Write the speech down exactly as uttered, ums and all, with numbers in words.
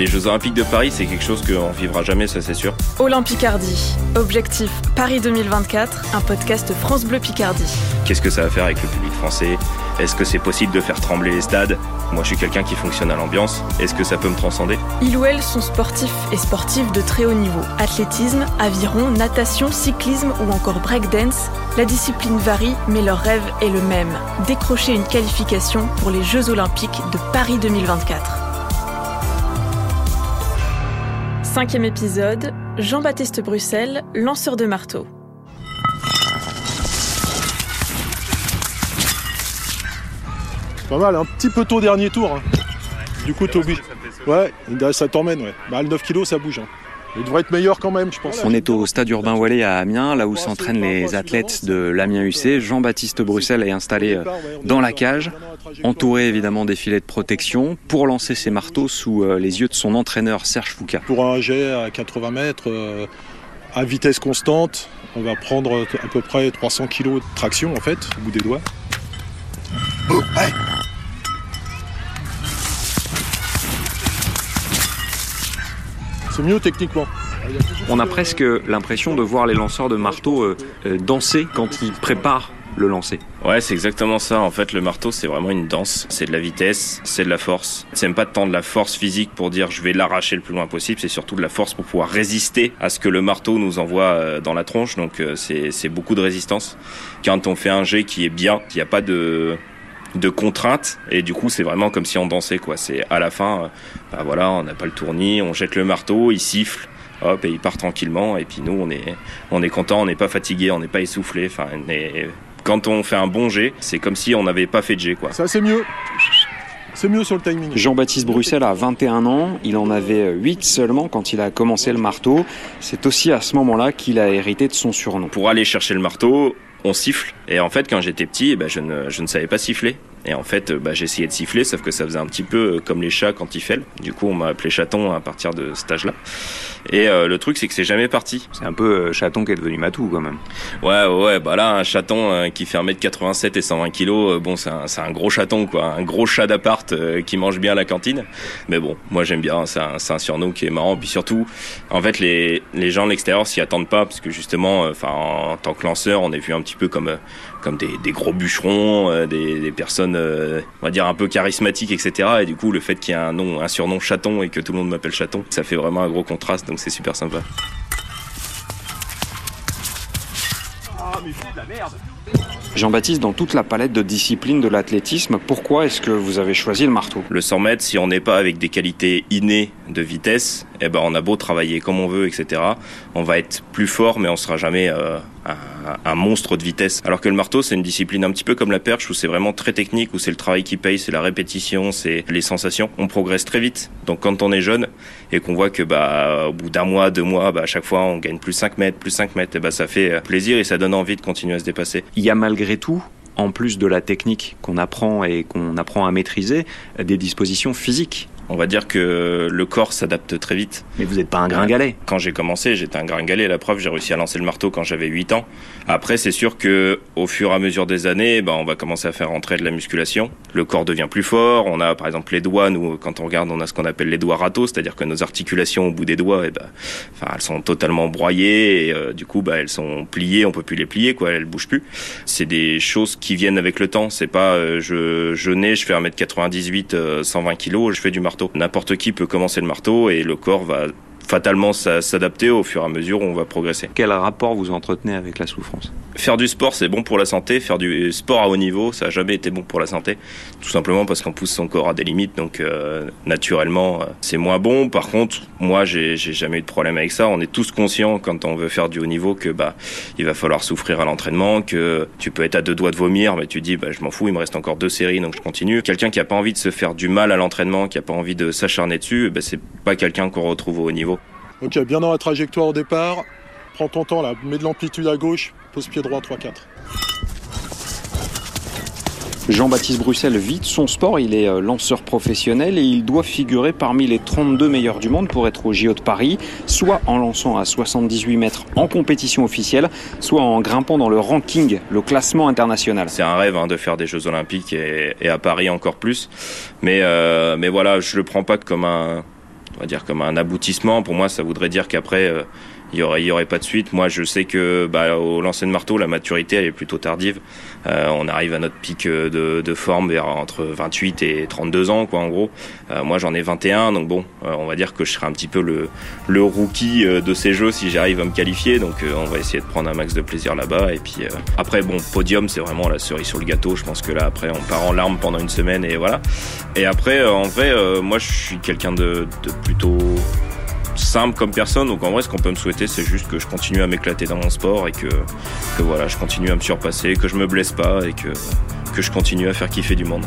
Les Jeux Olympiques de Paris, c'est quelque chose qu'on ne vivra jamais, ça c'est sûr. Olympique Picardie, objectif Paris deux mille vingt-quatre, un podcast France Bleu Picardie. Qu'est-ce que ça va faire avec le public français ? Est-ce que c'est possible de faire trembler les stades ? Moi je suis quelqu'un qui fonctionne à l'ambiance, est-ce que ça peut me transcender ? Ils ou elles sont sportifs et sportives de très haut niveau. Athlétisme, aviron, natation, cyclisme ou encore breakdance, la discipline varie mais leur rêve est le même. Décrocher une qualification pour les Jeux Olympiques de Paris deux mille vingt-quatre. Cinquième épisode, Jean-Baptiste Bruxelle, lanceur de marteau. C'est pas mal, un petit peu tôt dernier tour. Hein. Ouais, du coup, t'es obligé. Ouais, ça t'emmène, ouais. Bah, le neuf kilos, ça bouge. Hein. Il devrait être meilleur quand même, je pense. On est au stade Urbain Wallet à Amiens, là où s'entraînent les athlètes de l'Amiens U C. Jean-Baptiste Bruxelle est installé dans la cage, entouré évidemment des filets de protection, pour lancer ses marteaux sous les yeux de son entraîneur Serge Fouca. Pour un jet à quatre-vingts mètres, euh, à vitesse constante, on va prendre à peu près trois cents kilos de traction en fait, au bout des doigts. Oh, hey. C'est mieux techniquement. On a presque l'impression de voir les lanceurs de marteau euh, euh, danser quand ils préparent le lancer. Ouais, c'est exactement ça. En fait, le marteau, c'est vraiment une danse. C'est de la vitesse, c'est de la force. C'est même pas tant de la force physique pour dire je vais l'arracher le plus loin possible. C'est surtout de la force pour pouvoir résister à ce que le marteau nous envoie dans la tronche. Donc euh, c'est, c'est beaucoup de résistance. Quand on fait un jet qui est bien, il n'y a pas de... de contraintes, et du coup c'est vraiment comme si on dansait quoi. C'est à la fin, bah voilà, on n'a pas le tournis, on jette le marteau, il siffle, hop, et il part tranquillement, et puis nous on est on est content, on n'est pas fatigué, on n'est pas essoufflé, enfin on est... quand on fait un bon jet, c'est comme si on n'avait pas fait de jet quoi. Ça c'est mieux. C'est mieux sur le timing. Jean-Baptiste Bruxelle a vingt et un ans, il en avait huit seulement quand il a commencé le marteau. C'est aussi à ce moment-là qu'il a hérité de son surnom. Pour aller chercher le marteau, on siffle. Et en fait, quand j'étais petit, eh ben, je ne, je ne savais pas siffler. Et en fait, bah, j'essayais de siffler, sauf que ça faisait un petit peu comme les chats quand ils fêlent. Du coup, on m'a appelé chaton à partir de cet âge-là. Et euh, le truc, c'est que c'est jamais parti. C'est un peu euh, chaton qui est devenu matou, quand même. Ouais, ouais, bah là, un chaton euh, qui fait un mètre quatre-vingt-sept et cent vingt kilos, euh, bon, c'est un, c'est un gros chaton, quoi. Un gros chat d'appart euh, qui mange bien à la cantine. Mais bon, moi, j'aime bien. C'est un, c'est un surnom qui est marrant. Puis surtout, en fait, les, les gens de l'extérieur s'y attendent pas, parce que justement, enfin, euh, en tant que lanceur, on est vu un petit peu comme, euh, comme des, des gros bûcherons, euh, des, des personnes Euh, on va dire un peu charismatique, et cetera. Et du coup, le fait qu'il y ait un nom, un surnom chaton et que tout le monde m'appelle chaton, ça fait vraiment un gros contraste, donc c'est super sympa. Ah, mais c'est de la merde. Jean-Baptiste, dans toute la palette de disciplines de l'athlétisme, pourquoi est-ce que vous avez choisi le marteau ? Le cent mètres, si on n'est pas avec des qualités innées de vitesse, eh ben on a beau travailler comme on veut, et cetera, on va être plus fort, mais on sera jamais euh, un, un monstre de vitesse. Alors que le marteau, c'est une discipline un petit peu comme la perche, où c'est vraiment très technique, où c'est le travail qui paye, c'est la répétition, c'est les sensations. On progresse très vite. Donc quand on est jeune et qu'on voit que bah au bout d'un mois, deux mois, bah à chaque fois on gagne plus cinq mètres, plus cinq mètres, eh ben ça fait plaisir et ça donne envie de continuer à se dépasser. Il y a malgré Malgré tout, en plus de la technique qu'on apprend et qu'on apprend à maîtriser, des dispositions physiques. On va dire que le corps s'adapte très vite. Mais vous n'êtes pas un gringalet. Quand j'ai commencé, j'étais un gringalet. La preuve, j'ai réussi à lancer le marteau quand j'avais huit ans. Après, c'est sûr qu'au fur et à mesure des années, ben, on va commencer à faire entrer de la musculation. Le corps devient plus fort. On a, par exemple, les doigts. Nous, quand on regarde, on a ce qu'on appelle les doigts râteaux. C'est-à-dire que nos articulations au bout des doigts, eh ben, enfin, elles sont totalement broyées. Et, euh, du coup, ben, elles sont pliées. On ne peut plus les plier, quoi. Elles ne bougent plus. C'est des choses qui viennent avec le temps. C'est pas euh, je, je nais, je fais un mètre quatre-vingt-dix-huit, euh, cent vingt kilos, je fais du marteau. N'importe qui peut commencer le marteau et le corps va fatalement s'adapter au fur et à mesure où on va progresser. Quel rapport vous entretenez avec la souffrance ? Faire du sport, c'est bon pour la santé. Faire du sport à haut niveau, ça n'a jamais été bon pour la santé. Tout simplement parce qu'on pousse son corps à des limites, donc euh, naturellement, euh, c'est moins bon. Par contre, moi, j'ai, j'ai jamais eu de problème avec ça. On est tous conscients, quand on veut faire du haut niveau, que bah, il va falloir souffrir à l'entraînement, que tu peux être à deux doigts de vomir, mais tu dis, bah, je m'en fous, il me reste encore deux séries, donc je continue. Quelqu'un qui n'a pas envie de se faire du mal à l'entraînement, qui n'a pas envie de s'acharner dessus, bah, c'est pas quelqu'un qu'on retrouve au haut niveau. Ok, bien dans la trajectoire au départ, prends ton temps là, mets de l'amplitude à gauche, pose pied droit trois quatre. Jean-Baptiste Bruxelle vit son sport, il est lanceur professionnel et il doit figurer parmi les trente-deux meilleurs du monde pour être au J O de Paris, soit en lançant à soixante-dix-huit mètres en compétition officielle, soit en grimpant dans le ranking, le classement international. C'est un rêve hein, de faire des Jeux Olympiques et, et à Paris encore plus, mais, euh, mais voilà, je le prends pas comme un... va dire comme un aboutissement. Pour moi, ça voudrait dire qu'après, euh, il y aurait, il y aurait pas de suite. Moi, je sais que bah, au lancer de marteau, la maturité, elle est plutôt tardive. Euh, on arrive à notre pic de, de forme vers entre vingt-huit et trente-deux ans, quoi, en gros. Euh, moi, j'en ai vingt et un, donc bon, euh, on va dire que je serai un petit peu le, le rookie de ces jeux si j'arrive à me qualifier. Donc, euh, on va essayer de prendre un max de plaisir là-bas. Et puis, euh, après, bon, podium, c'est vraiment la cerise sur le gâteau. Je pense que là, après, on part en larmes pendant une semaine et voilà. Et après, euh, en vrai, euh, moi, je suis quelqu'un de, de plutôt simple comme personne, donc en vrai ce qu'on peut me souhaiter c'est juste que je continue à m'éclater dans mon sport et que, que voilà, je continue à me surpasser, que je me blesse pas et que, que je continue à faire kiffer du monde.